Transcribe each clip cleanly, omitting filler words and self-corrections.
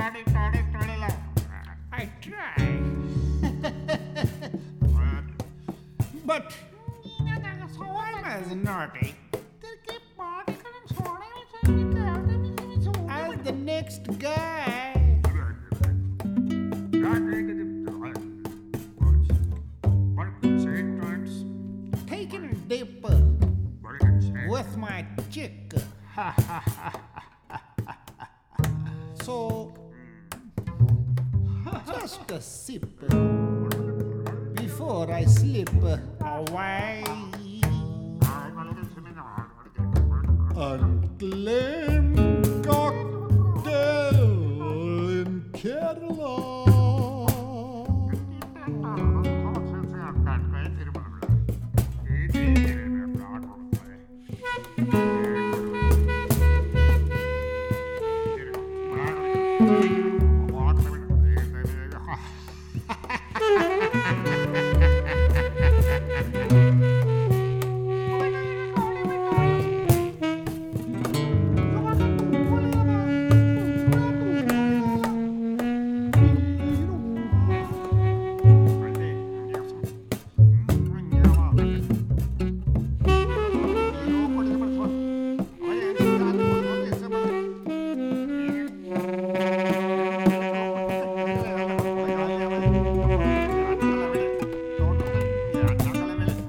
Audit. I try. But Soam is naughty. As the next guy. Taking a dip with my chick. So, just a sip before I slip away unclaimed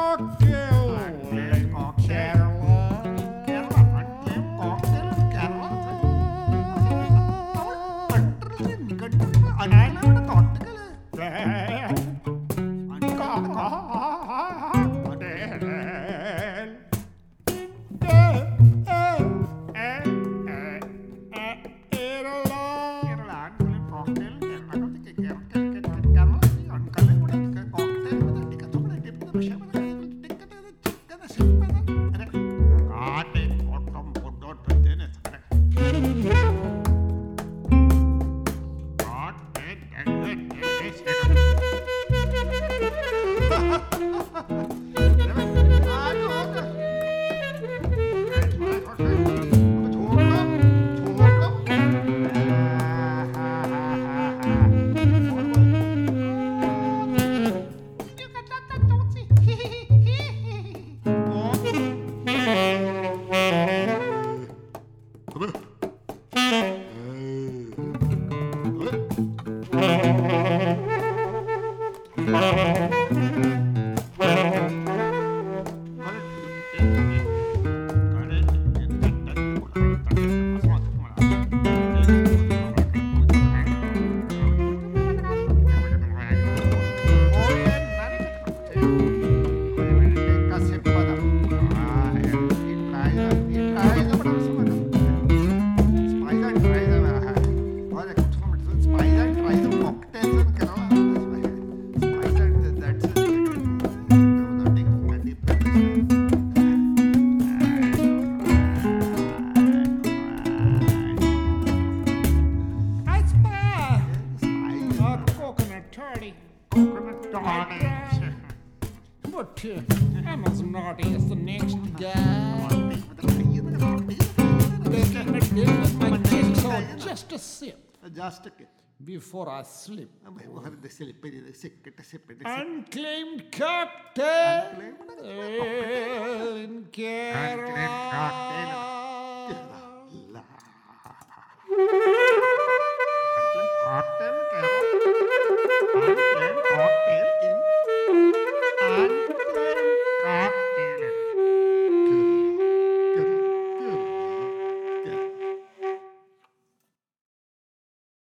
cocktail in Kerala. But I'm as naughty as the next guy. Taking a dip with my chick. So, just a sip before I slip away. Unclaimed cocktail. But I'm as naughty as the next guy. So just a sip. Before I slip. Unclaimed cocktail in Kerala.